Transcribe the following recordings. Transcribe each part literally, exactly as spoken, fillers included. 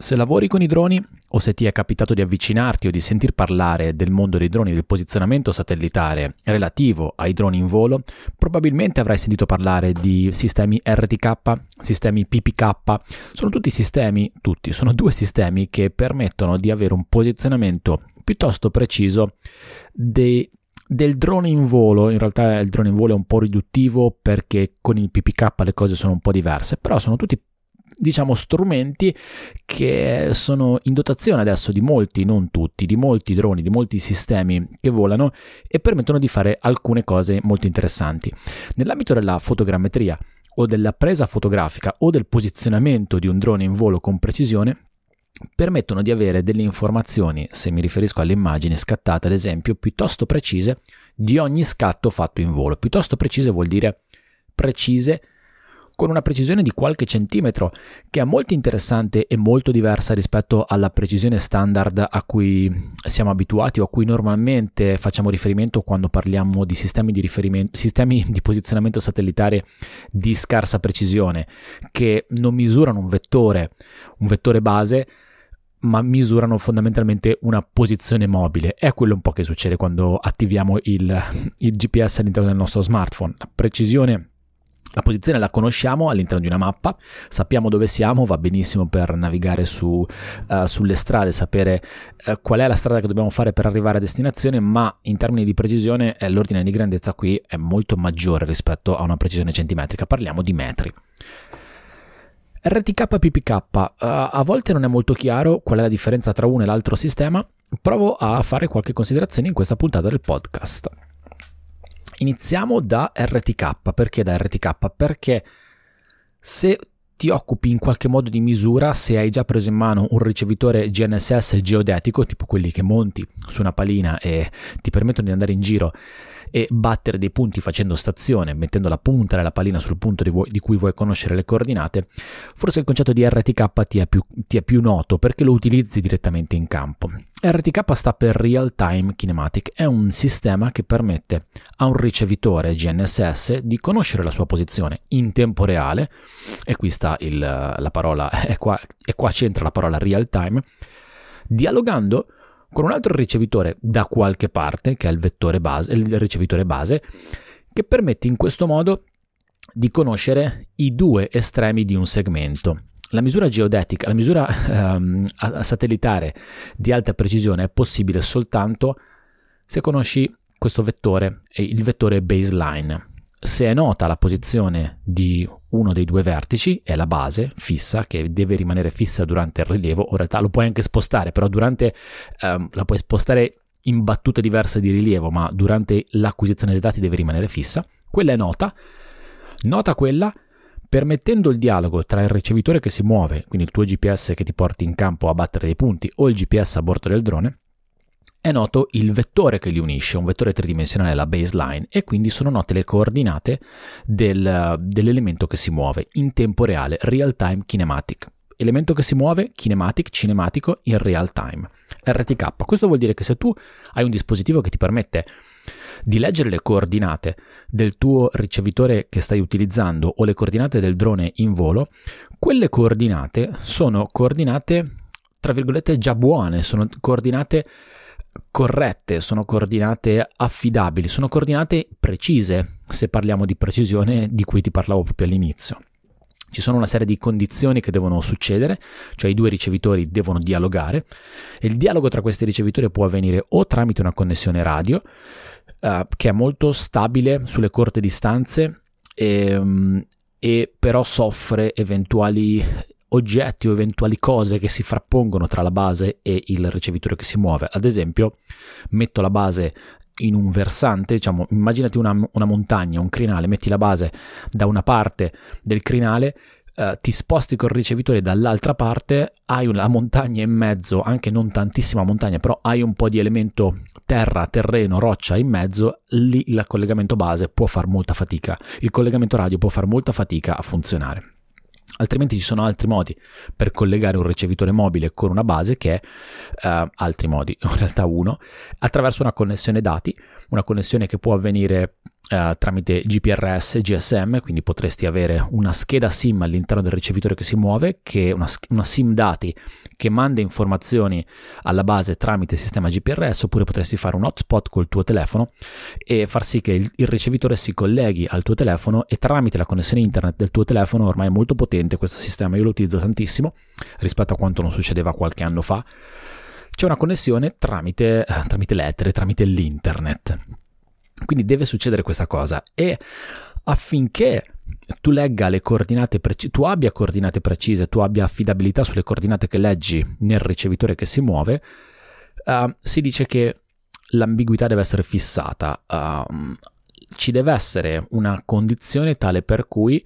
Se lavori con i droni o se ti è capitato di avvicinarti o di sentir parlare del mondo dei droni e del posizionamento satellitare relativo ai droni in volo, probabilmente avrai sentito parlare di sistemi R T K, sistemi P P K. Sono tutti sistemi, tutti, sono due sistemi che permettono di avere un posizionamento piuttosto preciso dei del drone in volo. In realtà il drone in volo è un po' riduttivo perché con il P P K le cose sono un po' diverse, però sono tutti, diciamo, strumenti che sono in dotazione adesso di molti, non tutti, di molti droni, di molti sistemi che volano e permettono di fare alcune cose molto interessanti. Nell'ambito della fotogrammetria o della presa fotografica o del posizionamento di un drone in volo con precisione, permettono di avere delle informazioni, se mi riferisco alle immagini scattate ad esempio, piuttosto precise di ogni scatto fatto in volo. Piuttosto precise vuol dire precise con una precisione di qualche centimetro, che è molto interessante e molto diversa rispetto alla precisione standard a cui siamo abituati o a cui normalmente facciamo riferimento quando parliamo di sistemi di riferimento, sistemi di posizionamento satellitare di scarsa precisione, che non misurano un vettore, un vettore base, ma misurano fondamentalmente una posizione mobile. È quello un po' che succede quando attiviamo il, il G P S all'interno del nostro smartphone. La precisione, la posizione la conosciamo all'interno di una mappa, sappiamo dove siamo, va benissimo per navigare su, uh, sulle strade, sapere uh, qual è la strada che dobbiamo fare per arrivare a destinazione, ma in termini di precisione eh, l'ordine di grandezza qui è molto maggiore rispetto a una precisione centimetrica, parliamo di metri. R T K e P P K, uh, a volte non è molto chiaro qual è la differenza tra uno e l'altro sistema, provo a fare qualche considerazione in questa puntata del podcast. Iniziamo da R T K. Perché da R T K? Perché se ti occupi in qualche modo di misura, se hai già preso in mano un ricevitore G N S S geodetico, tipo quelli che monti su una palina e ti permettono di andare in giro e battere dei punti facendo stazione, mettendo la punta della palina sul punto di, voi, di cui vuoi conoscere le coordinate, forse il concetto di R T K ti è più, ti è più noto perché lo utilizzi direttamente in campo. R T K sta per Real Time Kinematic, è un sistema che permette a un ricevitore G N S S di conoscere la sua posizione in tempo reale, e qui sta il, la parola, e qua, e qua c'entra la parola real time, dialogando con un altro ricevitore da qualche parte, che è il vettore base, il ricevitore base, che permette in questo modo di conoscere i due estremi di un segmento. La misura geodetica, la misura ehm, satellitare di alta precisione è possibile soltanto se conosci questo vettore, il vettore baseline. Se è nota la posizione di uno dei due vertici, è la base fissa che deve rimanere fissa durante il rilievo, o in realtà lo puoi anche spostare, però durante ehm, la puoi spostare in battute diverse di rilievo, ma durante l'acquisizione dei dati deve rimanere fissa. Quella è nota, nota quella, permettendo il dialogo tra il ricevitore che si muove, quindi il tuo G P S che ti porti in campo a battere dei punti, o il G P S a bordo del drone. È noto il vettore che li unisce, un vettore tridimensionale, la baseline, e quindi sono note le coordinate del, dell'elemento che si muove in tempo reale, real time kinematic. Elemento che si muove, kinematic, cinematico, in real time, R T K. Questo vuol dire che se tu hai un dispositivo che ti permette di leggere le coordinate del tuo ricevitore che stai utilizzando o le coordinate del drone in volo, quelle coordinate sono coordinate, tra virgolette, già buone, sono coordinate corrette, sono coordinate affidabili, sono coordinate precise, se parliamo di precisione di cui ti parlavo proprio all'inizio. Ci sono una serie di condizioni che devono succedere, cioè i due ricevitori devono dialogare, e il dialogo tra questi ricevitori può avvenire o tramite una connessione radio, eh, che è molto stabile sulle corte distanze e, e però soffre eventuali oggetti o eventuali cose che si frappongono tra la base e il ricevitore che si muove. Ad esempio, metto la base in un versante, diciamo, immaginati una, una montagna, un crinale, metti la base da una parte del crinale, eh, ti sposti col ricevitore dall'altra parte, hai una montagna in mezzo, anche non tantissima montagna, però hai un po' di elemento terra, terreno, roccia in mezzo, lì il collegamento base può far molta fatica, il collegamento radio può far molta fatica a funzionare. Altrimenti ci sono altri modi per collegare un ricevitore mobile con una base, che è eh, altri modi, in realtà uno, attraverso una connessione dati, una connessione che può avvenire eh, tramite G P R S e G S M, quindi potresti avere una scheda SIM all'interno del ricevitore che si muove, che una, una SIM dati che manda informazioni alla base tramite sistema G P R S, oppure potresti fare un hotspot col tuo telefono e far sì che il, il ricevitore si colleghi al tuo telefono, e tramite la connessione internet del tuo telefono, ormai è molto potente questo sistema, io lo utilizzo tantissimo rispetto a quanto non succedeva qualche anno fa, c'è una connessione tramite, tramite l'etere, tramite l'internet. Quindi deve succedere questa cosa, e affinché tu legga le coordinate precise, tu abbia coordinate precise, tu abbia affidabilità sulle coordinate che leggi nel ricevitore che si muove, uh, si dice che l'ambiguità deve essere fissata, uh, ci deve essere una condizione tale per cui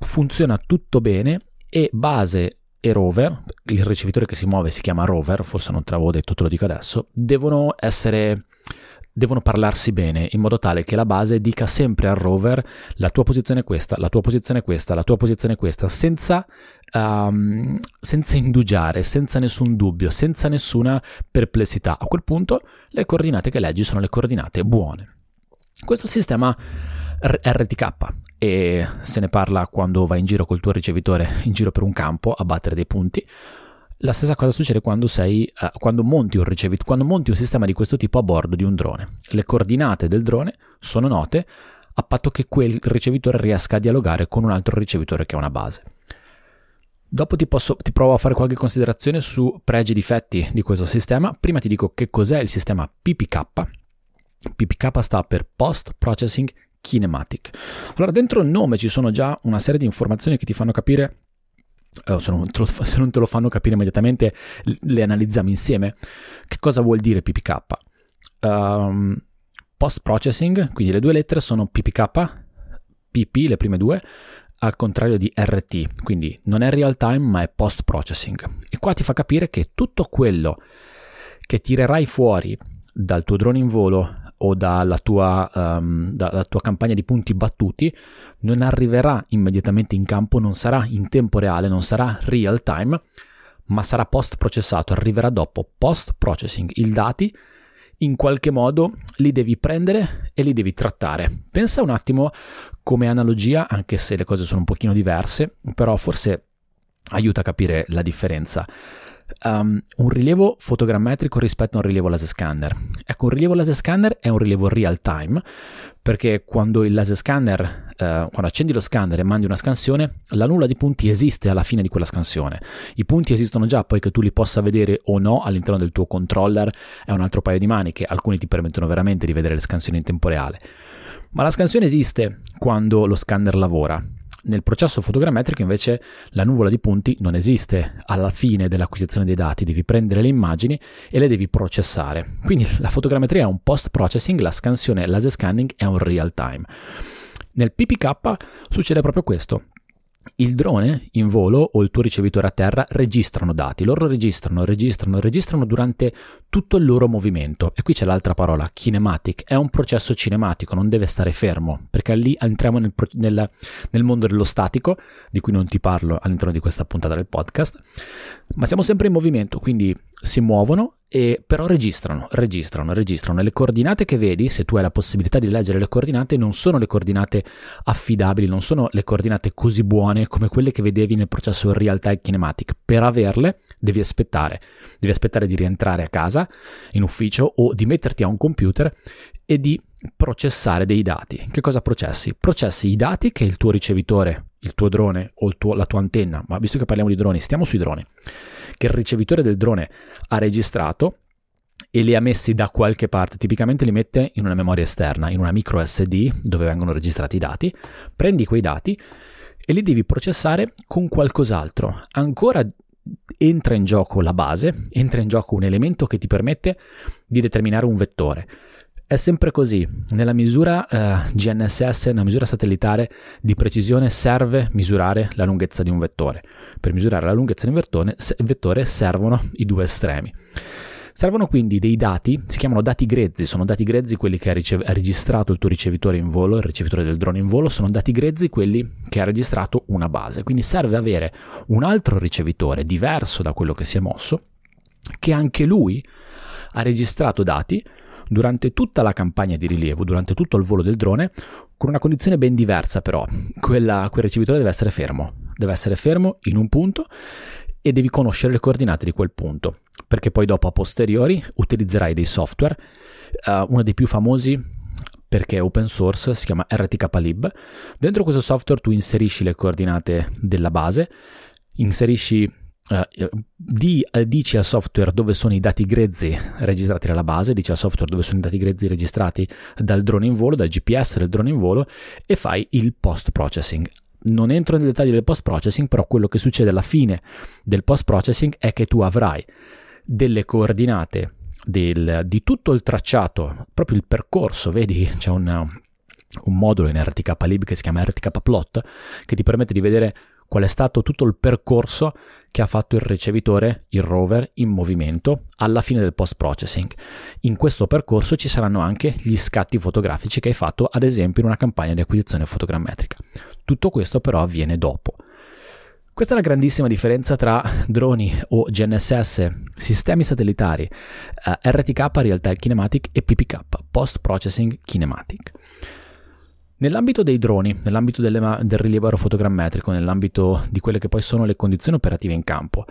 funziona tutto bene, e base e rover, il ricevitore che si muove si chiama rover, forse non te l'avevo detto, te lo dico adesso, devono essere... devono parlarsi bene, in modo tale che la base dica sempre al rover la tua posizione è questa, la tua posizione è questa, la tua posizione è questa, senza, um, senza indugiare, senza nessun dubbio, senza nessuna perplessità. A quel punto le coordinate che leggi sono le coordinate buone. Questo è il sistema R T K, e se ne parla quando vai in giro col tuo ricevitore in giro per un campo a battere dei punti. La stessa cosa succede quando sei uh, quando monti un ricevitore, quando monti un sistema di questo tipo a bordo di un drone. Le coordinate del drone sono note, a patto che quel ricevitore riesca a dialogare con un altro ricevitore che è una base. Dopo ti, posso, ti provo a fare qualche considerazione su pregi e difetti di questo sistema. Prima ti dico che cos'è il sistema P P K. P P K sta per Post Processing Kinematic. Allora, dentro il nome ci sono già una serie di informazioni che ti fanno capire. Se non, lo, se non te lo fanno capire immediatamente, le analizziamo insieme. Che cosa vuol dire P P K? Um, post processing, quindi le due lettere sono P P K, P P, le prime due, al contrario di R T, quindi non è real time ma è post processing. E qua ti fa capire che tutto quello che tirerai fuori dal tuo drone in volo o dalla tua, um, dalla tua campagna di punti battuti non arriverà immediatamente in campo, non sarà in tempo reale, non sarà real time, ma sarà post processato, arriverà dopo, post processing. I dati in qualche modo li devi prendere e li devi trattare. Pensa un attimo come analogia, anche se le cose sono un pochino diverse, però forse aiuta a capire la differenza. Um, un rilevo fotogrammetrico rispetto a un rilevo laser scanner. Ecco, un rilevo laser scanner è un rilevo real time, perché quando il laser scanner eh, quando accendi lo scanner e mandi una scansione, la nulla di punti esiste alla fine di quella scansione. I punti esistono già, poi che tu li possa vedere o no all'interno del tuo controller è un altro paio di maniche. Alcuni ti permettono veramente di vedere le scansioni in tempo reale, ma la scansione esiste quando lo scanner lavora. Nel processo fotogrammetrico invece la nuvola di punti non esiste. Alla fine dell'acquisizione dei dati devi prendere le immagini e le devi processare. Quindi la fotogrammetria è un post processing, la scansione laser scanning è un real time. Nel P P K succede proprio questo. Il drone in volo o il tuo ricevitore a terra registrano dati, loro registrano, registrano, registrano durante tutto il loro movimento. E qui c'è l'altra parola, kinematic, è un processo cinematico, non deve stare fermo, perché lì entriamo nel, nel, nel mondo dello statico, di cui non ti parlo all'interno di questa puntata del podcast, ma siamo sempre in movimento, quindi si muovono e però registrano, registrano, registrano. E le coordinate che vedi, se tu hai la possibilità di leggere le coordinate, non sono le coordinate affidabili, non sono le coordinate così buone come quelle che vedevi nel processo real time kinematic. Per averle devi aspettare, devi aspettare di rientrare a casa, in ufficio, o di metterti a un computer e di processare dei dati. Che cosa processi? Processi i dati che il tuo ricevitore, il tuo drone o il tuo, la tua antenna, ma visto che parliamo di droni, stiamo sui droni, che il ricevitore del drone ha registrato e li ha messi da qualche parte, tipicamente li mette in una memoria esterna, in una micro S D dove vengono registrati i dati. Prendi quei dati e li devi processare con qualcos'altro. Ancora entra in gioco la base, entra in gioco un elemento che ti permette di determinare un vettore. È sempre così, nella misura eh, G N S S, nella misura satellitare di precisione serve misurare la lunghezza di un vettore. Per misurare la lunghezza di un vettore, se, vettore servono i due estremi. Servono quindi dei dati, si chiamano dati grezzi, sono dati grezzi quelli che ha, riceve, ha registrato il tuo ricevitore in volo, il ricevitore del drone in volo, sono dati grezzi quelli che ha registrato una base. Quindi serve avere un altro ricevitore diverso da quello che si è mosso, che anche lui ha registrato dati durante tutta la campagna di rilievo, durante tutto il volo del drone, con una condizione ben diversa però. Quella, quel ricevitore deve essere fermo, deve essere fermo in un punto e devi conoscere le coordinate di quel punto, perché poi dopo a posteriori utilizzerai dei software, uh, uno dei più famosi perché è open source, si chiama R T K lib. Dentro questo software tu inserisci le coordinate della base, inserisci uh, di, uh, dici al software dove sono i dati grezzi registrati dalla base, dici al software dove sono i dati grezzi registrati dal drone in volo, dal G P S del drone in volo, e fai il post processing. Non entro nel dettaglio del post processing, però quello che succede alla fine del post processing è che tu avrai delle coordinate Del, di tutto il tracciato, proprio il percorso. Vedi, c'è un, un modulo in R T K lib che si chiama R T K Plot che ti permette di vedere qual è stato tutto il percorso che ha fatto il ricevitore, il rover, in movimento alla fine del post processing. In questo percorso ci saranno anche gli scatti fotografici che hai fatto, ad esempio in una campagna di acquisizione fotogrammetrica. Tutto questo però avviene dopo. Questa è la grandissima differenza tra droni o G N S S, sistemi satellitari, eh, R T K, Real Time Kinematic, e P P K, Post Processing Kinematic. Nell'ambito dei droni, nell'ambito delle, del rilievo aerofotogrammetrico, nell'ambito di quelle che poi sono le condizioni operative in campo,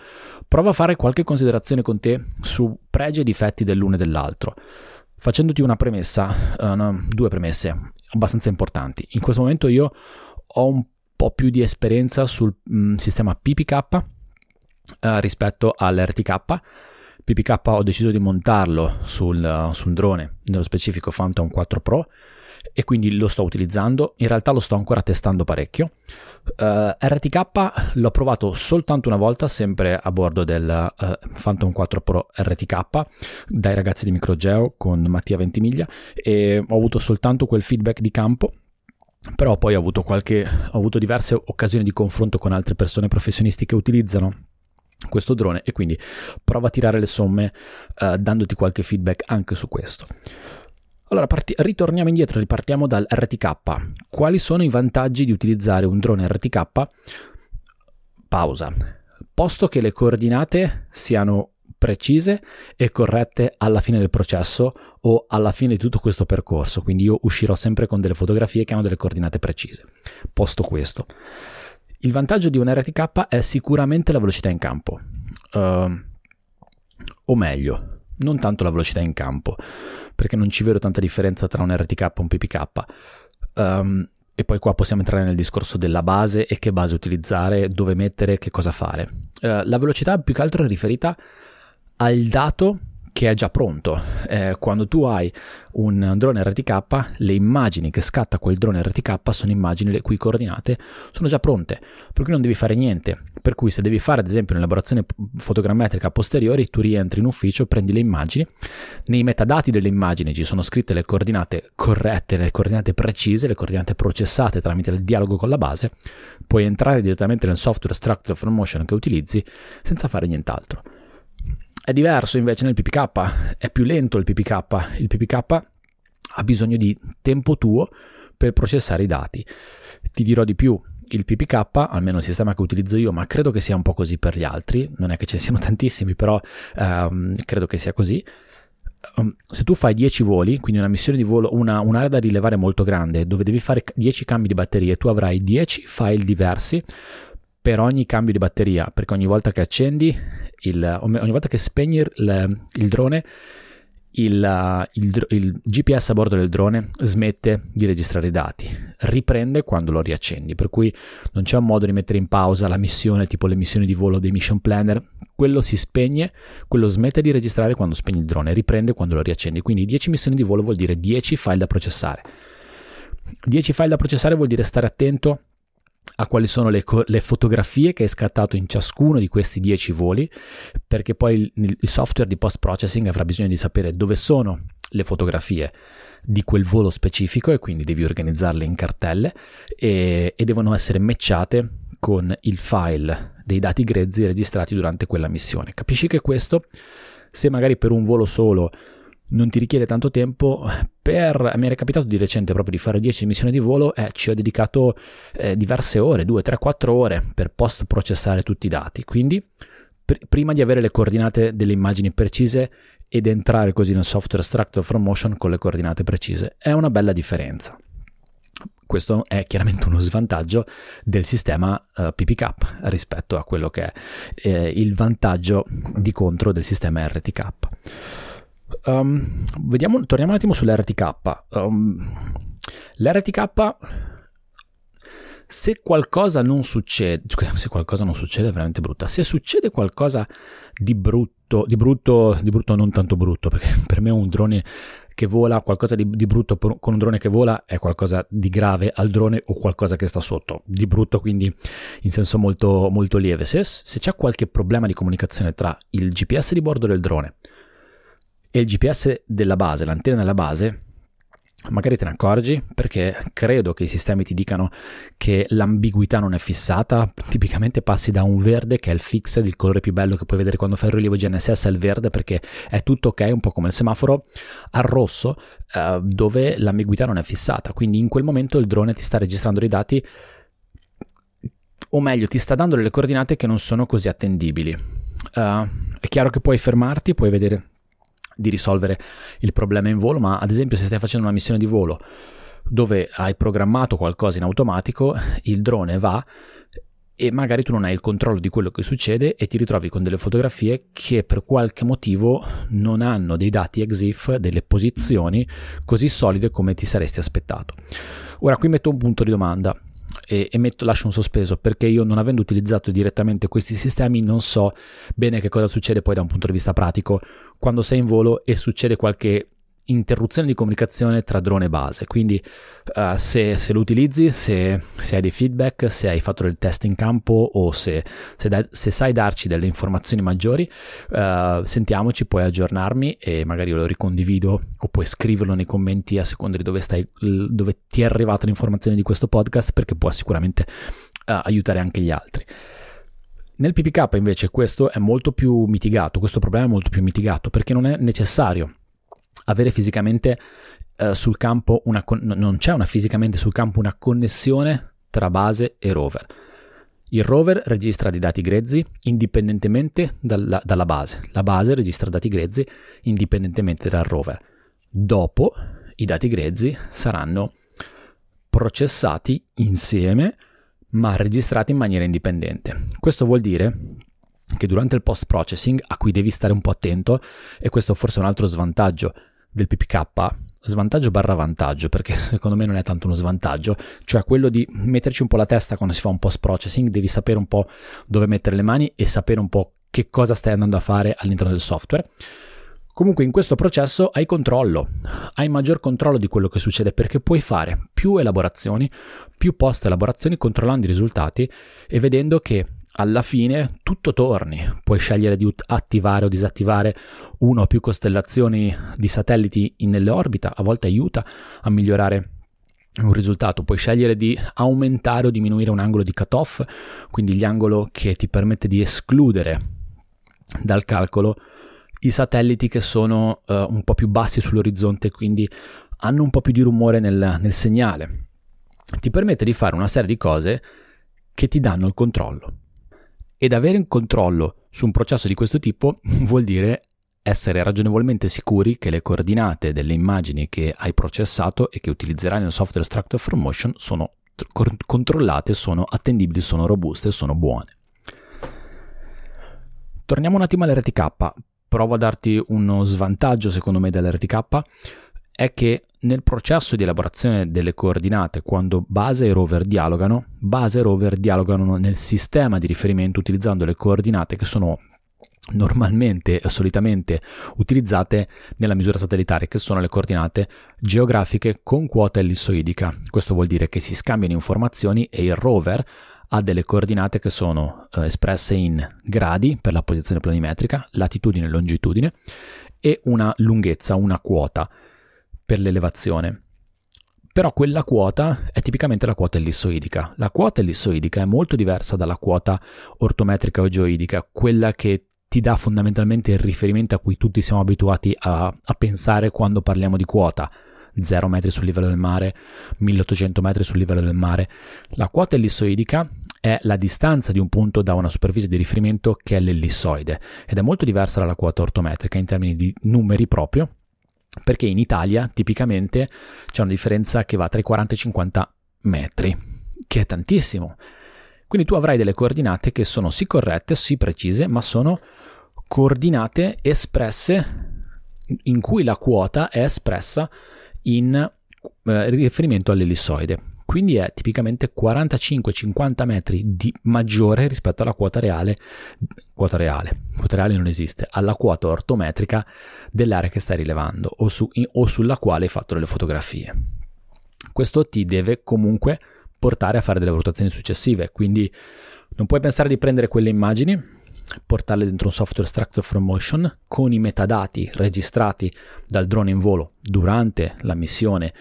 prova a fare qualche considerazione con te su pregi e difetti dell'uno e dell'altro, facendoti una premessa, eh, no, due premesse abbastanza importanti. In questo momento io ho un po' più di esperienza sul mh, sistema P P K eh, rispetto all'R T K. P P K ho deciso di montarlo sul, uh, su un drone, nello specifico Phantom quattro Pro, e quindi lo sto utilizzando. In realtà lo sto ancora testando parecchio. uh, R T K l'ho provato soltanto una volta, sempre a bordo del uh, Phantom quattro Pro R T K dai ragazzi di Microgeo con Mattia Ventimiglia, e ho avuto soltanto quel feedback di campo. Però poi ho avuto qualche ho avuto diverse occasioni di confronto con altre persone professionisti che utilizzano questo drone, e quindi prova a tirare le somme eh, dandoti qualche feedback anche su questo. Allora parti- ritorniamo indietro, ripartiamo dal R T K. Quali sono i vantaggi di utilizzare un drone R T K? Pausa. Posto che le coordinate siano precise e corrette alla fine del processo o alla fine di tutto questo percorso, quindi io uscirò sempre con delle fotografie che hanno delle coordinate precise. Posto questo, il vantaggio di un R T K è sicuramente la velocità in campo, uh, o meglio, non tanto la velocità in campo, perché non ci vedo tanta differenza tra un R T K e un P P K. um, E poi qua possiamo entrare nel discorso della base e che base utilizzare, dove mettere, che cosa fare. Uh, la velocità più che altro è riferita al dato che è già pronto. Eh, quando tu hai un drone R T K, le immagini che scatta quel drone R T K sono immagini le cui coordinate sono già pronte, per cui non devi fare niente. Per cui se devi fare ad esempio un'elaborazione fotogrammetrica a posteriori, tu rientri in ufficio, prendi le immagini, nei metadati delle immagini ci sono scritte le coordinate corrette, le coordinate precise, le coordinate processate tramite il dialogo con la base, puoi entrare direttamente nel software Structure from Motion che utilizzi senza fare nient'altro. È diverso invece nel P P K, è più lento il P P K, il P P K ha bisogno di tempo tuo per processare i dati. Ti dirò di più, il P P K, almeno il sistema che utilizzo io, ma credo che sia un po' così per gli altri, non è che ce ne siano tantissimi, però ehm, credo che sia così. Se tu fai dieci voli, quindi una missione di volo, una, un'area da rilevare molto grande, dove devi fare dieci cambi di batterie, tu avrai dieci file diversi per ogni cambio di batteria, perché ogni volta che accendi, il, ogni volta che spegni il, il drone, il, il, il G P S a bordo del drone smette di registrare i dati, riprende quando lo riaccendi, per cui non c'è un modo di mettere in pausa la missione, tipo le missioni di volo dei mission planner, quello si spegne, quello smette di registrare quando spegni il drone, riprende quando lo riaccendi, quindi dieci missioni di volo vuol dire dieci file da processare. dieci file da processare vuol dire stare attento a quali sono le, co- le fotografie che hai scattato in ciascuno di questi dieci voli, perché poi il, il software di post processing avrà bisogno di sapere dove sono le fotografie di quel volo specifico, e quindi devi organizzarle in cartelle e, e devono essere matchate con il file dei dati grezzi registrati durante quella missione. Capisci che questo, se magari per un volo solo non ti richiede tanto tempo, per mi era capitato di recente proprio di fare dieci missioni di volo, eh, ci ho dedicato eh, diverse ore, due, tre, quattro ore per post processare tutti i dati. Quindi pr- prima di avere le coordinate delle immagini precise ed entrare così nel software Structure from Motion con le coordinate precise. È una bella differenza. Questo è chiaramente uno svantaggio del sistema eh, P P K rispetto a quello che è eh, il vantaggio di contro del sistema R T K. Um, vediamo, torniamo un attimo sull'R T K. Um, l'R T K, se qualcosa non succede, se qualcosa non succede è veramente brutta. Se succede qualcosa di brutto, di brutto, di brutto non tanto brutto, perché per me un drone che vola, qualcosa di, di brutto con un drone che vola è qualcosa di grave al drone o qualcosa che sta sotto, di brutto quindi in senso molto, molto lieve. Se, se c'è qualche problema di comunicazione tra il G P S di bordo del drone e il G P S della base, l'antenna della base, magari te ne accorgi, perché credo che i sistemi ti dicano che l'ambiguità non è fissata. Tipicamente passi da un verde, che è il fixed, il colore più bello che puoi vedere quando fai il rilievo G N S S, è il verde perché è tutto ok, un po' come il semaforo, al rosso eh, dove l'ambiguità non è fissata, quindi in quel momento il drone ti sta registrando dei dati, o meglio ti sta dando delle coordinate che non sono così attendibili. Uh, è chiaro che puoi fermarti, puoi vedere di risolvere il problema in volo, ma ad esempio se stai facendo una missione di volo dove hai programmato qualcosa in automatico, il drone va e magari tu non hai il controllo di quello che succede e ti ritrovi con delle fotografie che per qualche motivo non hanno dei dati EXIF, delle posizioni così solide come ti saresti aspettato. Ora qui metto un punto di domanda e, e metto, lascio un sospeso, perché io, non avendo utilizzato direttamente questi sistemi, non so bene che cosa succede poi da un punto di vista pratico quando sei in volo e succede qualche interruzione di comunicazione tra drone e base. Quindi uh, se, se lo utilizzi, se, se hai dei feedback, se hai fatto del test in campo o se, se, da, se sai darci delle informazioni maggiori, uh, sentiamoci, puoi aggiornarmi e magari io lo ricondivido, o puoi scriverlo nei commenti a seconda di dove stai, dove ti è arrivata l'informazione di questo podcast, perché può sicuramente uh, aiutare anche gli altri. Nel P P K invece questo è molto più mitigato, questo problema è molto più mitigato, perché non è necessario avere fisicamente eh, sul campo una con- non c'è una fisicamente sul campo una connessione tra base e rover. Il rover registra dei dati grezzi indipendentemente dalla, dalla base, la base registra dati grezzi indipendentemente dal rover. Dopo, i dati grezzi saranno processati insieme ma registrati in maniera indipendente. Questo vuol dire che durante il post processing, a cui devi stare un po' attento, e questo forse è un altro svantaggio del P P K, svantaggio barra vantaggio, perché secondo me non è tanto uno svantaggio, cioè quello di metterci un po' la testa quando si fa un post processing, devi sapere un po' dove mettere le mani e sapere un po' che cosa stai andando a fare all'interno del software. Comunque in questo processo hai controllo, hai maggior controllo di quello che succede, perché puoi fare più elaborazioni, più post elaborazioni, controllando i risultati e vedendo che alla fine tutto torni. Puoi scegliere di attivare o disattivare una o più costellazioni di satelliti nell'orbita, a volte aiuta a migliorare un risultato. Puoi scegliere di aumentare o diminuire un angolo di cutoff, quindi l'angolo che ti permette di escludere dal calcolo i satelliti che sono uh, un po' più bassi sull'orizzonte, quindi hanno un po' più di rumore nel, nel segnale. Ti permette di fare una serie di cose che ti danno il controllo. Ed avere un controllo su un processo di questo tipo vuol dire essere ragionevolmente sicuri che le coordinate delle immagini che hai processato e che utilizzerai nel software Structure from Motion sono tr- controllate, sono attendibili, sono robuste, sono buone. Torniamo un attimo all'R T K. Provo a darti uno svantaggio secondo me dell'R T K, è che nel processo di elaborazione delle coordinate, quando base e rover dialogano, base e rover dialogano nel sistema di riferimento utilizzando le coordinate che sono normalmente e solitamente utilizzate nella misura satellitare, che sono le coordinate geografiche con quota ellissoidica. Questo vuol dire che si scambiano informazioni e il rover ha delle coordinate che sono eh, espresse in gradi per la posizione planimetrica, latitudine e longitudine, e una lunghezza, una quota per l'elevazione. Però quella quota è tipicamente la quota ellissoidica. La quota ellissoidica è molto diversa dalla quota ortometrica o geoidica, quella che ti dà fondamentalmente il riferimento a cui tutti siamo abituati a, a pensare quando parliamo di quota. zero metri sul livello del mare, milleottocento metri sul livello del mare. La quota ellissoidica è la distanza di un punto da una superficie di riferimento che è l'ellissoide, ed è molto diversa dalla quota ortometrica in termini di numeri proprio, perché in Italia tipicamente c'è una differenza che va tra i quaranta e i cinquanta metri, che è tantissimo. Quindi tu avrai delle coordinate che sono sì corrette, sì precise, ma sono coordinate espresse in cui la quota è espressa in eh, riferimento all'ellissoide. Quindi è tipicamente quarantacinque cinquanta metri di maggiore rispetto alla quota reale, quota reale, quota reale non esiste, alla quota ortometrica dell'area che stai rilevando o, su, in, o sulla quale hai fatto delle fotografie. Questo ti deve comunque portare a fare delle valutazioni successive, quindi non puoi pensare di prendere quelle immagini, portarle dentro un software Structure from Motion con i metadati registrati dal drone in volo durante la missione,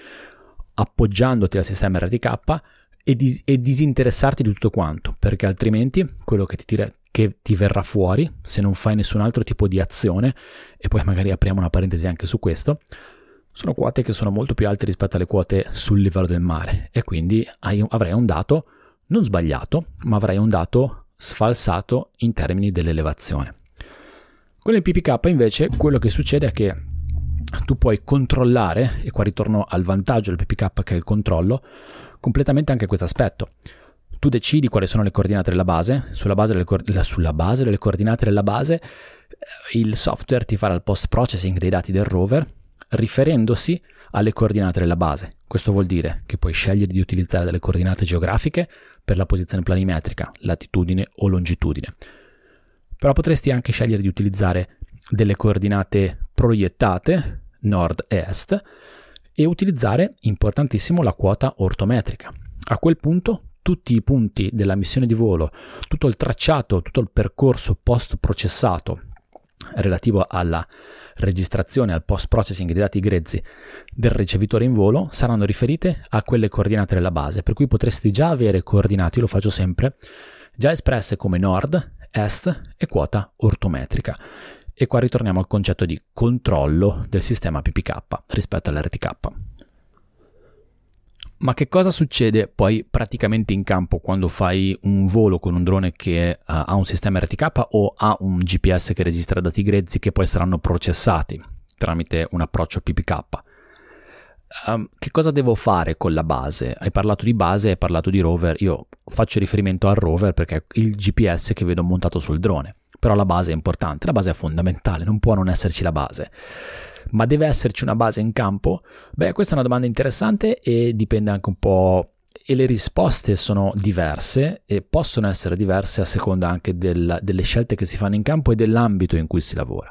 appoggiandoti al sistema R T K e, dis- e disinteressarti di tutto quanto, perché altrimenti quello che ti, tira- che ti verrà fuori, se non fai nessun altro tipo di azione, e poi magari apriamo una parentesi anche su questo, sono quote che sono molto più alte rispetto alle quote sul livello del mare, e quindi hai- avrai un dato non sbagliato, ma avrai un dato sfalsato in termini dell'elevazione. Con il P P K invece quello che succede è che tu puoi controllare, e qua ritorno al vantaggio del P P K che è il controllo, completamente anche questo aspetto. Tu decidi quali sono le coordinate della base, sulla base delle, co- sulla base delle coordinate della base il software ti farà il post processing dei dati del rover riferendosi alle coordinate della base. Questo vuol dire che puoi scegliere di utilizzare delle coordinate geografiche per la posizione planimetrica, latitudine o longitudine, però potresti anche scegliere di utilizzare delle coordinate proiettate nord e est e utilizzare, importantissimo, la quota ortometrica. A quel punto tutti i punti della missione di volo, tutto il tracciato, tutto il percorso post processato relativo alla registrazione, al post processing dei dati grezzi del ricevitore in volo, saranno riferite a quelle coordinate della base, per cui potresti già avere coordinate, io lo faccio sempre, già espresse come nord, est e quota ortometrica. E qua ritorniamo al concetto di controllo del sistema P P K rispetto all'R T K. Ma che cosa succede poi praticamente in campo quando fai un volo con un drone che uh, ha un sistema R T K o ha un G P S che registra dati grezzi che poi saranno processati tramite un approccio P P K? Um, che cosa devo fare con la base? Hai parlato di base, hai parlato di rover, io faccio riferimento al rover perché è il G P S che vedo montato sul drone. Però la base è importante, la base è fondamentale, non può non esserci la base. Ma deve esserci una base in campo? Beh, questa è una domanda interessante e dipende anche un po', e le risposte sono diverse e possono essere diverse a seconda anche del, delle scelte che si fanno in campo e dell'ambito in cui si lavora.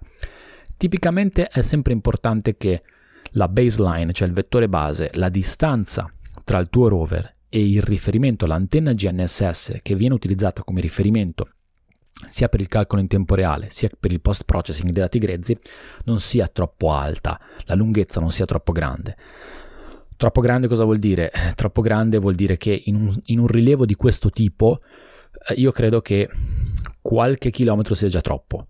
Tipicamente è sempre importante che la baseline, cioè il vettore base, la distanza tra il tuo rover e il riferimento, l'antenna G N S S che viene utilizzata come riferimento sia per il calcolo in tempo reale, sia per il post processing dei dati grezzi, non sia troppo alta, la lunghezza non sia troppo grande. Troppo grande cosa vuol dire? Troppo grande vuol dire che in un, in un rilevo di questo tipo io credo che qualche chilometro sia già troppo.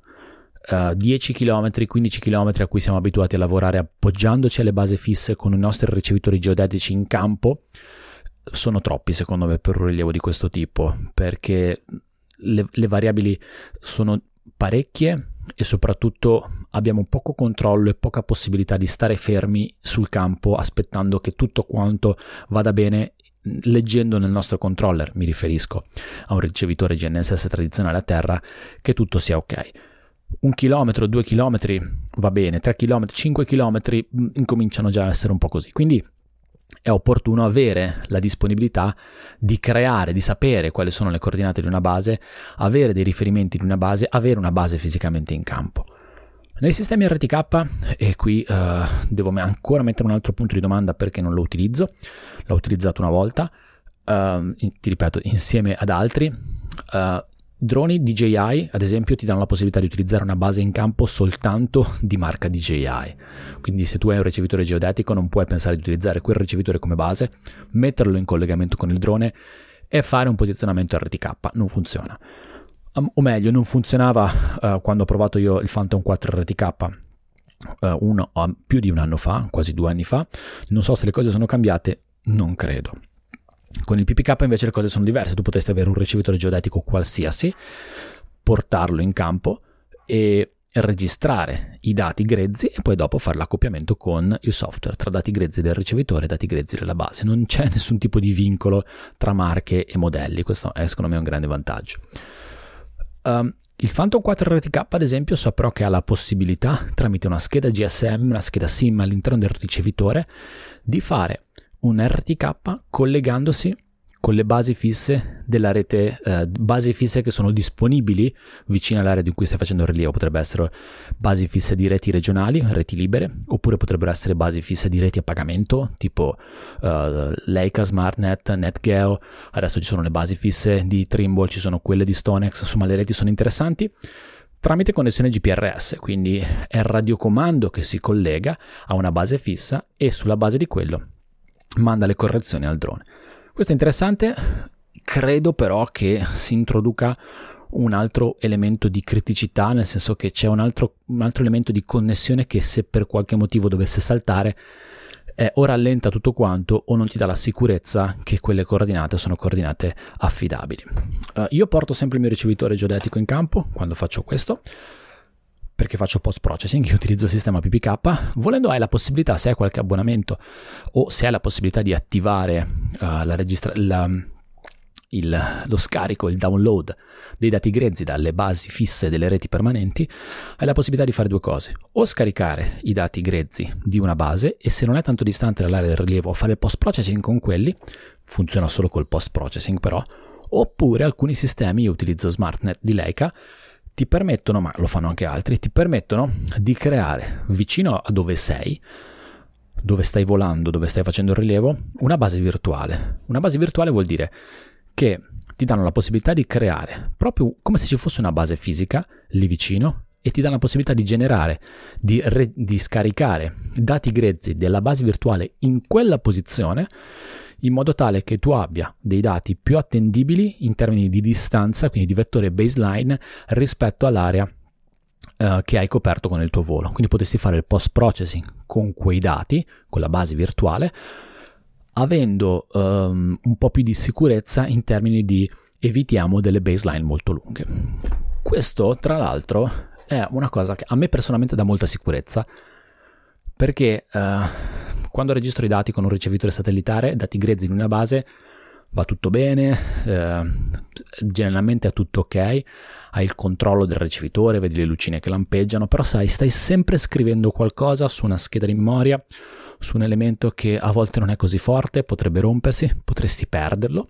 Uh, dieci chilometri, quindici chilometri a cui siamo abituati a lavorare appoggiandoci alle basi fisse con i nostri ricevitori geodetici in campo sono troppi secondo me per un rilevo di questo tipo, perché Le, le variabili sono parecchie e soprattutto abbiamo poco controllo e poca possibilità di stare fermi sul campo aspettando che tutto quanto vada bene leggendo nel nostro controller, mi riferisco a un ricevitore G N S S tradizionale a terra, che tutto sia ok. Un chilometro, due chilometri va bene, tre chilometri, cinque chilometri incominciano già a essere un po' così, quindi è opportuno avere la disponibilità di creare, di sapere quali sono le coordinate di una base, avere dei riferimenti di una base, avere una base fisicamente in campo. Nei sistemi R T K, e qui uh, devo ancora mettere un altro punto di domanda perché non lo utilizzo, l'ho utilizzato una volta, uh, ti ripeto, insieme ad altri, uh, droni D J I ad esempio ti danno la possibilità di utilizzare una base in campo soltanto di marca D J I, quindi se tu hai un ricevitore geodetico non puoi pensare di utilizzare quel ricevitore come base, metterlo in collegamento con il drone e fare un posizionamento R T K, non funziona, o meglio non funzionava uh, quando ho provato io il Phantom quattro R T K uh, uno, uh, più di un anno fa, quasi due anni fa, non so se le cose sono cambiate, non credo. Con il P P K invece le cose sono diverse, tu potresti avere un ricevitore geodetico qualsiasi, portarlo in campo e registrare i dati grezzi e poi dopo fare l'accoppiamento con il software tra dati grezzi del ricevitore e dati grezzi della base. Non c'è nessun tipo di vincolo tra marche e modelli, questo è secondo me un grande vantaggio. Um, il Phantom quattro R T K ad esempio so però che ha la possibilità tramite una scheda G S M, una scheda SIM all'interno del ricevitore di fare un R T K collegandosi con le basi fisse della rete, eh, basi fisse che sono disponibili vicino all'area di cui stai facendo il rilievo. Potrebbero essere basi fisse di reti regionali, reti libere, oppure potrebbero essere basi fisse di reti a pagamento, tipo eh, Leica, SmartNet, NetGeo. Adesso ci sono le basi fisse di Trimble, ci sono quelle di Stonex, insomma le reti sono interessanti. Tramite connessione G P R S, quindi è il radiocomando che si collega a una base fissa e sulla base di quello manda le correzioni al drone. Questo è interessante, credo però che si introduca un altro elemento di criticità, nel senso che c'è un altro, un altro elemento di connessione che se per qualche motivo dovesse saltare eh, o rallenta tutto quanto o non ti dà la sicurezza che quelle coordinate sono coordinate affidabili. Uh, io porto sempre il mio ricevitore geodetico in campo quando faccio questo, perché faccio post processing, io utilizzo il sistema P P K. Volendo hai la possibilità, se hai qualche abbonamento o se hai la possibilità di attivare uh, la registra- la, il, lo scarico, il download dei dati grezzi dalle basi fisse delle reti permanenti, hai la possibilità di fare due cose: o scaricare i dati grezzi di una base e se non è tanto distante dall'area del rilievo fare il post processing con quelli, funziona solo col post processing però, oppure alcuni sistemi, io utilizzo SmartNet di Leica, ti permettono, ma lo fanno anche altri, ti permettono di creare vicino a dove sei, dove stai volando, dove stai facendo il rilievo, una base virtuale. Una base virtuale vuol dire che ti danno la possibilità di creare, proprio come se ci fosse una base fisica lì vicino, e ti danno la possibilità di generare, di, re, di scaricare dati grezzi della base virtuale in quella posizione, in modo tale che tu abbia dei dati più attendibili in termini di distanza, quindi di vettore baseline, rispetto all'area eh, che hai coperto con il tuo volo. Quindi potresti fare il post processing con quei dati, con la base virtuale, avendo um, un po' più di sicurezza in termini di evitiamo delle baseline molto lunghe. Questo tra l'altro è una cosa che a me personalmente dà molta sicurezza, perché uh, quando registro i dati con un ricevitore satellitare, dati grezzi in una base, va tutto bene, eh, generalmente è tutto ok, hai il controllo del ricevitore, vedi le lucine che lampeggiano, però sai, stai sempre scrivendo qualcosa su una scheda di memoria, su un elemento che a volte non è così forte, potrebbe rompersi, potresti perderlo.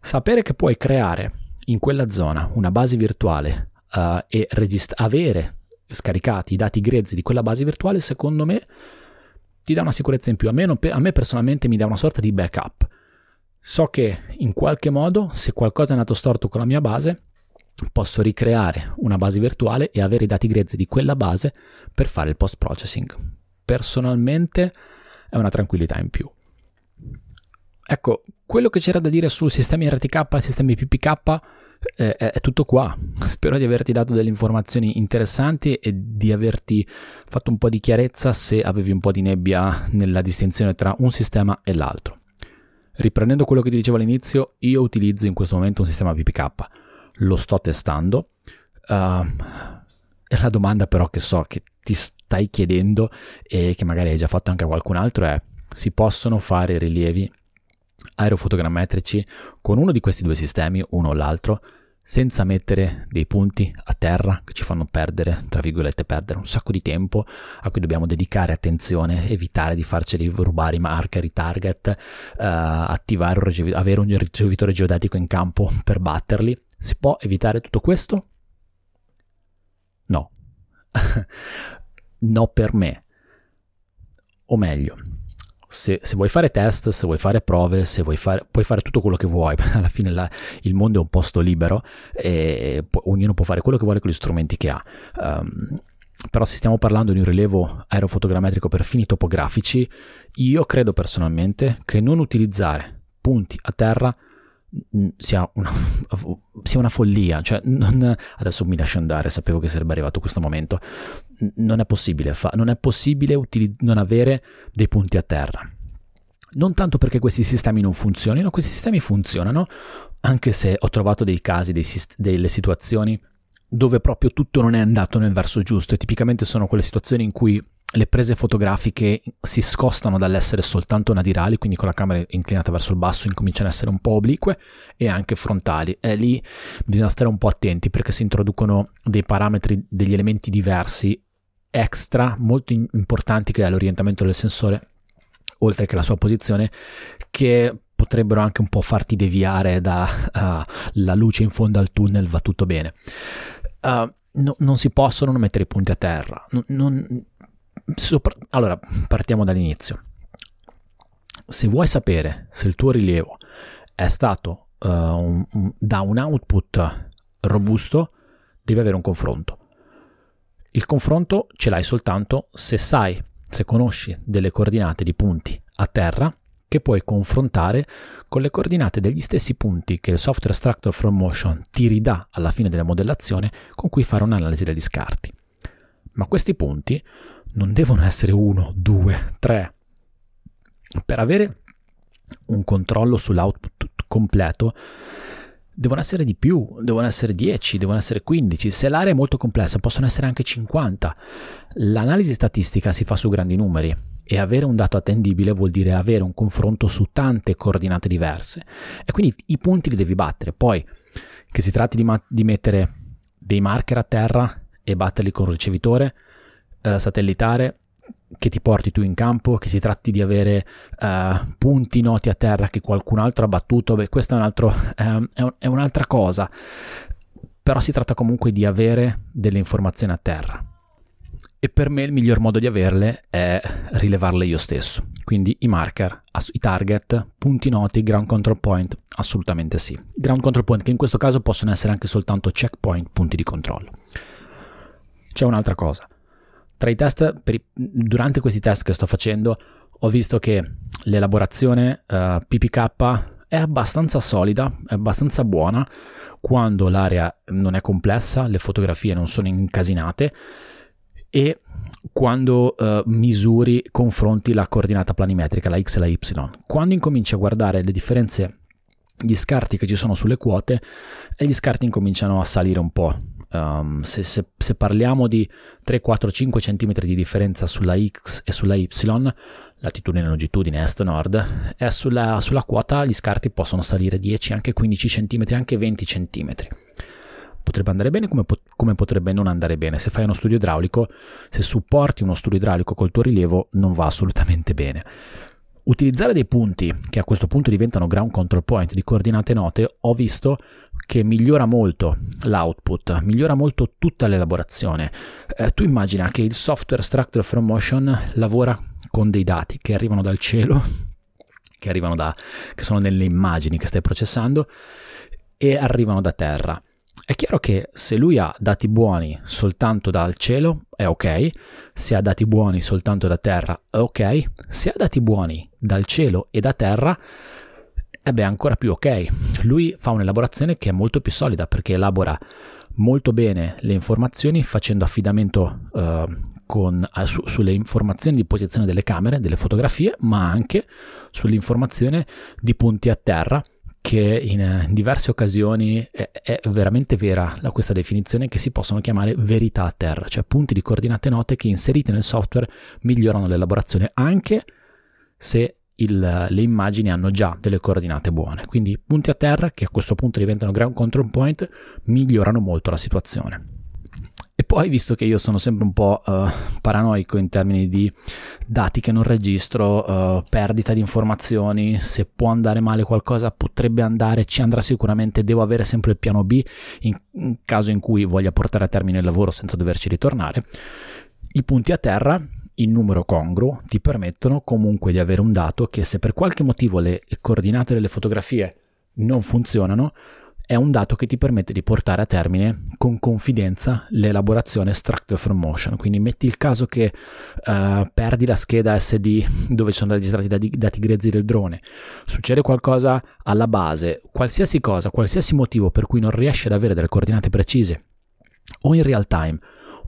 Sapere che puoi creare in quella zona una base virtuale eh, e regist- avere scaricati i dati grezzi di quella base virtuale, secondo me ti dà una sicurezza in più. A me, non, a me personalmente mi dà una sorta di backup. So che in qualche modo, se qualcosa è andato storto con la mia base, posso ricreare una base virtuale e avere i dati grezzi di quella base per fare il post processing. Personalmente è una tranquillità in più. Ecco, quello che c'era da dire su sistemi R T K e sistemi P P K eh, è, è tutto qua. Spero di averti dato delle informazioni interessanti e di averti fatto un po' di chiarezza se avevi un po' di nebbia nella distinzione tra un sistema e l'altro. Riprendendo quello che ti dicevo all'inizio, io utilizzo in questo momento un sistema P P K, lo sto testando. Uh, la domanda però che so che ti stai chiedendo e che magari hai già fatto anche a qualcun altro è: si possono fare rilievi aerofotogrammetrici con uno di questi due sistemi, uno o l'altro, senza mettere dei punti a terra che ci fanno perdere, tra virgolette, perdere un sacco di tempo a cui dobbiamo dedicare attenzione, evitare di farceli rubare i marker, i target, eh, attivare un ricev- avere un ricevitore geodetico in campo per batterli? Si può evitare tutto questo? No. No per me. O meglio, Se, se vuoi fare test, se vuoi fare prove, se vuoi fare, puoi fare tutto quello che vuoi, alla fine la, il mondo è un posto libero e po- ognuno può fare quello che vuole con gli strumenti che ha. Um, però se stiamo parlando di un rilevo aerofotogrammetrico per fini topografici, io credo personalmente che non utilizzare punti a terra sia una, sia una follia, cioè non, adesso mi lascio andare, sapevo che sarebbe arrivato questo momento. Non è possibile fa, non è possibile utili- non avere dei punti a terra. non tanto perché questi sistemi non funzionino, questi sistemi funzionano, anche se ho trovato dei casi, dei sist- delle situazioni dove proprio tutto non è andato nel verso giusto, e tipicamente sono quelle situazioni in cui le prese fotografiche si scostano dall'essere soltanto nadirali, quindi con la camera inclinata verso il basso incominciano ad essere un po' oblique, e anche frontali, e lì bisogna stare un po' attenti perché si introducono dei parametri, degli elementi diversi extra molto importanti, che è l'orientamento del sensore oltre che la sua posizione, che potrebbero anche un po' farti deviare da uh, la luce in fondo al tunnel va tutto bene. Uh, no, non si possono non mettere i punti a terra. Non, non, sopra... Allora, partiamo dall'inizio. Se vuoi sapere se il tuo rilievo è stato uh, un, un, da un output robusto, devi avere un confronto. Il confronto ce l'hai soltanto se sai, se conosci delle coordinate di punti a terra che puoi confrontare con le coordinate degli stessi punti che il software Structure from Motion ti ridà alla fine della modellazione, con cui fare un'analisi degli scarti. Ma questi punti non devono essere uno, due, tre. Per avere un controllo sull'output completo devono essere di più, devono essere dieci, devono essere quindici. Se l'area è molto complessa possono essere anche cinquanta. L'analisi statistica si fa su grandi numeri, e avere un dato attendibile vuol dire avere un confronto su tante coordinate diverse, e quindi i punti li devi battere. Poi, che si tratti di, ma- di mettere dei marker a terra e batterli con un ricevitore eh, satellitare che ti porti tu in campo, che si tratti di avere eh, punti noti a terra che qualcun altro ha battuto, beh, questa è, un altro, eh, è, un, è un'altra cosa, però si tratta comunque di avere delle informazioni a terra, e per me il miglior modo di averle è rilevarle io stesso, quindi i marker, i target, punti noti, ground control point, assolutamente sì, ground control point, che in questo caso possono essere anche soltanto checkpoint, punti di controllo. C'è un'altra cosa. Tra i test, per i, durante questi test che sto facendo, ho visto che l'elaborazione uh, P P K è abbastanza solida, è abbastanza buona quando l'area non è complessa, le fotografie non sono incasinate, e quando uh, misuri, confronti la coordinata planimetrica, la X e la Y. Quando incominci a guardare le differenze, gli scarti che ci sono sulle quote, e gli scarti incominciano a salire un po'. Um, se, se, se parliamo di tre, quattro, cinque cm di differenza sulla X e sulla Y, latitudine e longitudine, est-nord, e sulla, sulla quota gli scarti possono salire dieci, anche quindici cm, anche venti cm. Potrebbe andare bene come, come potrebbe non andare bene. Se fai uno studio idraulico, se supporti uno studio idraulico col tuo rilievo, non va assolutamente bene. Utilizzare dei punti che a questo punto diventano ground control point, di coordinate note, ho visto che migliora molto l'output, migliora molto tutta l'elaborazione. Eh, tu immagina che il software Structure from Motion lavora con dei dati che arrivano dal cielo, che arrivano da, che sono nelle immagini che stai processando, e arrivano da terra. È chiaro che se lui ha dati buoni soltanto dal cielo è ok, se ha dati buoni soltanto da terra è ok, se ha dati buoni dal cielo e da terra è beh, ancora più ok. Lui fa un'elaborazione che è molto più solida perché elabora molto bene le informazioni, facendo affidamento eh, con, su, sulle informazioni di posizione delle camere, delle fotografie, ma anche sull'informazione di punti a terra, che in diverse occasioni è, è veramente vera la, questa definizione, che si possono chiamare verità a terra, cioè punti di coordinate note che inseriti nel software migliorano l'elaborazione, anche se il, le immagini hanno già delle coordinate buone. Quindi punti a terra, che a questo punto diventano ground control point, migliorano molto la situazione. E poi, visto che io sono sempre un po' uh, paranoico in termini di dati che non registro, uh, perdita di informazioni, se può andare male qualcosa, potrebbe andare, ci andrà sicuramente, devo avere sempre il piano B in, in caso in cui voglia portare a termine il lavoro senza doverci ritornare. I punti a terra, in numero congruo, ti permettono comunque di avere un dato che, se per qualche motivo le coordinate delle fotografie non funzionano, è un dato che ti permette di portare a termine con confidenza l'elaborazione Structure from Motion. Quindi metti il caso che uh, perdi la scheda S D dove sono registrati i dati, dati grezzi del drone, succede qualcosa alla base, qualsiasi cosa, qualsiasi motivo per cui non riesci ad avere delle coordinate precise o in real time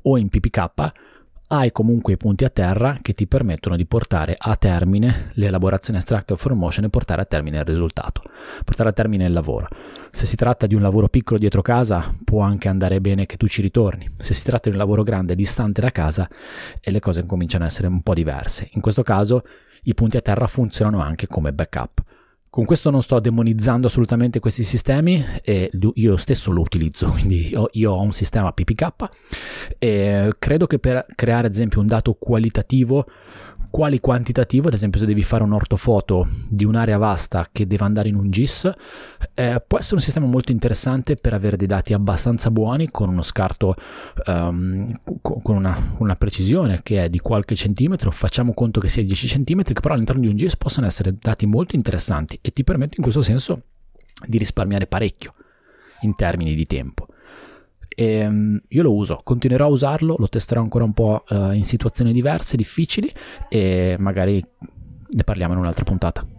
o in P P K, hai comunque i punti a terra che ti permettono di portare a termine l'elaborazione Structure from Motion e portare a termine il risultato, portare a termine il lavoro. Se si tratta di un lavoro piccolo dietro casa, può anche andare bene che tu ci ritorni. Se si tratta di un lavoro grande distante da casa, e le cose cominciano ad essere un po' diverse. In questo caso i punti a terra funzionano anche come backup. Con questo non sto demonizzando assolutamente questi sistemi, e io stesso lo utilizzo, quindi io ho un sistema P P K e credo che per creare ad esempio un dato qualitativo, quali quantitativo, ad esempio se devi fare un'ortofoto di un'area vasta che deve andare in un G I S, eh, può essere un sistema molto interessante per avere dei dati abbastanza buoni con uno scarto, um, con una, una precisione che è di qualche centimetro, facciamo conto che sia dieci centimetri, che però all'interno di un G I S possono essere dati molto interessanti e ti permette in questo senso di risparmiare parecchio in termini di tempo. E io lo uso, continuerò a usarlo, lo testerò ancora un po' in situazioni diverse, difficili, e magari ne parliamo in un'altra puntata.